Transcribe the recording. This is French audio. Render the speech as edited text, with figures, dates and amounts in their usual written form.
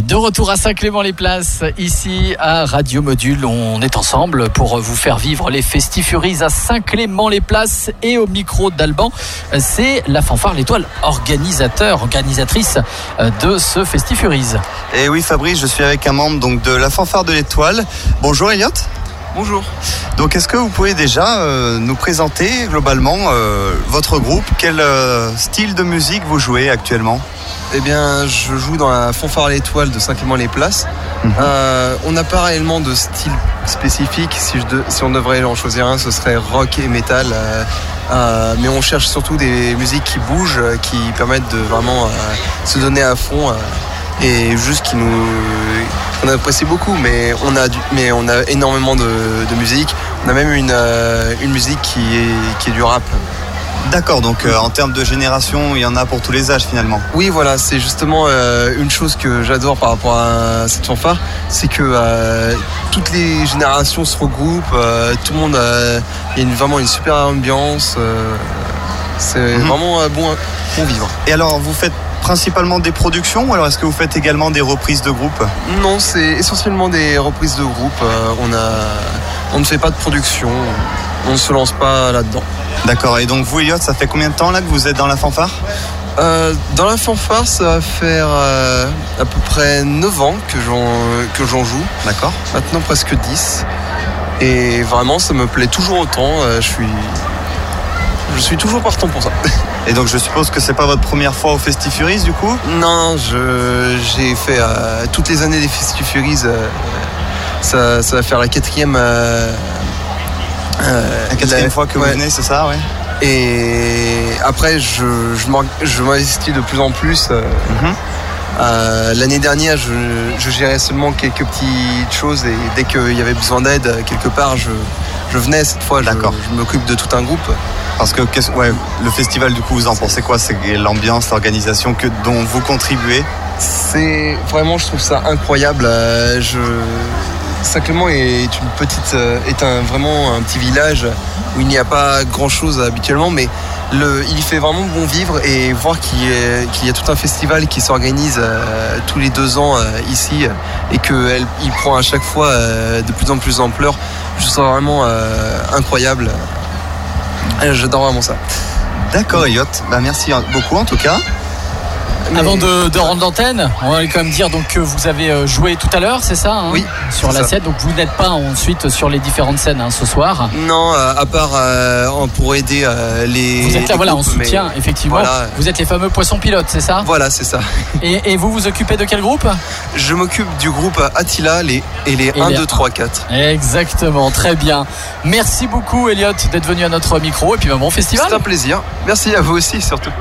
De retour à Saint-Clément-les-Places, ici à Radio Module. On est ensemble pour vous faire vivre les Festifurise à Saint-Clément-les-Places, et au micro d'Alban, c'est la Fanfare l'Étoile, organisatrice de ce Festifurise. Et oui Fabrice, je suis avec un membre donc de la Fanfare de l'Étoile. Bonjour Eliott. Bonjour. Donc est-ce que vous pouvez déjà nous présenter globalement votre groupe ? Quel style de musique vous jouez actuellement ? Eh bien, je joue dans la Fanfare l'Étoile de Saint-Clément-les-Places. On n'a pas réellement de style spécifique. Si on devrait en choisir un, ce serait rock et métal. Mais on cherche surtout des musiques qui bougent, qui permettent de vraiment se donner à fond. Et juste qu'on apprécie beaucoup, mais on a énormément de musique. On a même une musique qui est du rap. D'accord, donc en termes de génération, il y en a pour tous les âges finalement. Oui, voilà, c'est justement une chose que j'adore par rapport à cette fanfare, c'est que toutes les générations se regroupent, tout le monde il y a vraiment une super ambiance, c'est vraiment bon vivre. Et alors, vous faites principalement des productions, ou alors est-ce que vous faites également des reprises de groupes ? Non, c'est essentiellement des reprises de groupes. On ne fait pas de production, on ne se lance pas là-dedans. D'accord, et donc vous Eliott, ça fait combien de temps là que vous êtes dans la Fanfare ? Dans la Fanfare, ça va faire à peu près 9 ans que j'en joue. D'accord. Maintenant presque 10. Et vraiment ça me plaît toujours autant, je suis toujours partant pour ça. Et donc je suppose que c'est pas votre première fois au Festifurise du coup ? Non, j'ai fait toutes les années des Festifurise. Ça va faire la quatrième. La quatrième fois que vous venez, c'est ça, ouais. Et après, je m'investis de plus en plus. L'année dernière, je gérais seulement quelques petites choses, et dès qu'il y avait besoin d'aide quelque part, je venais. Cette fois, je m'occupe de tout un groupe. Parce que le festival, du coup, vous en pensez quoi ? C'est l'ambiance, l'organisation dont vous contribuez ? C'est vraiment, je trouve ça incroyable. Saint-Clément est vraiment un petit village où il n'y a pas grand-chose habituellement, mais il y fait vraiment bon vivre, et voir qu'il y a tout un festival qui s'organise tous les 2 ans ici, et qu'il prend à chaque fois de plus en plus d'ampleur, je trouve ça vraiment incroyable. J'adore vraiment ça. D'accord Eliott, merci beaucoup en tout cas. Avant de rendre l'antenne, on va quand même dire donc que vous avez joué tout à l'heure, c'est ça hein ? Oui. Sur la scène, donc vous n'êtes pas ensuite sur les différentes scènes hein, ce soir. Non, à part pour aider les. Vous êtes là, voilà, groupes, en soutien, effectivement. Voilà. Vous êtes les fameux poissons pilotes, c'est ça ? Voilà, c'est ça. Et vous occupez de quel groupe ? Je m'occupe du groupe Attila, les 1, 2, 3, 4. Exactement, très bien. Merci beaucoup Eliott d'être venu à notre micro, et puis bon festival. C'est un plaisir. Merci à vous aussi surtout.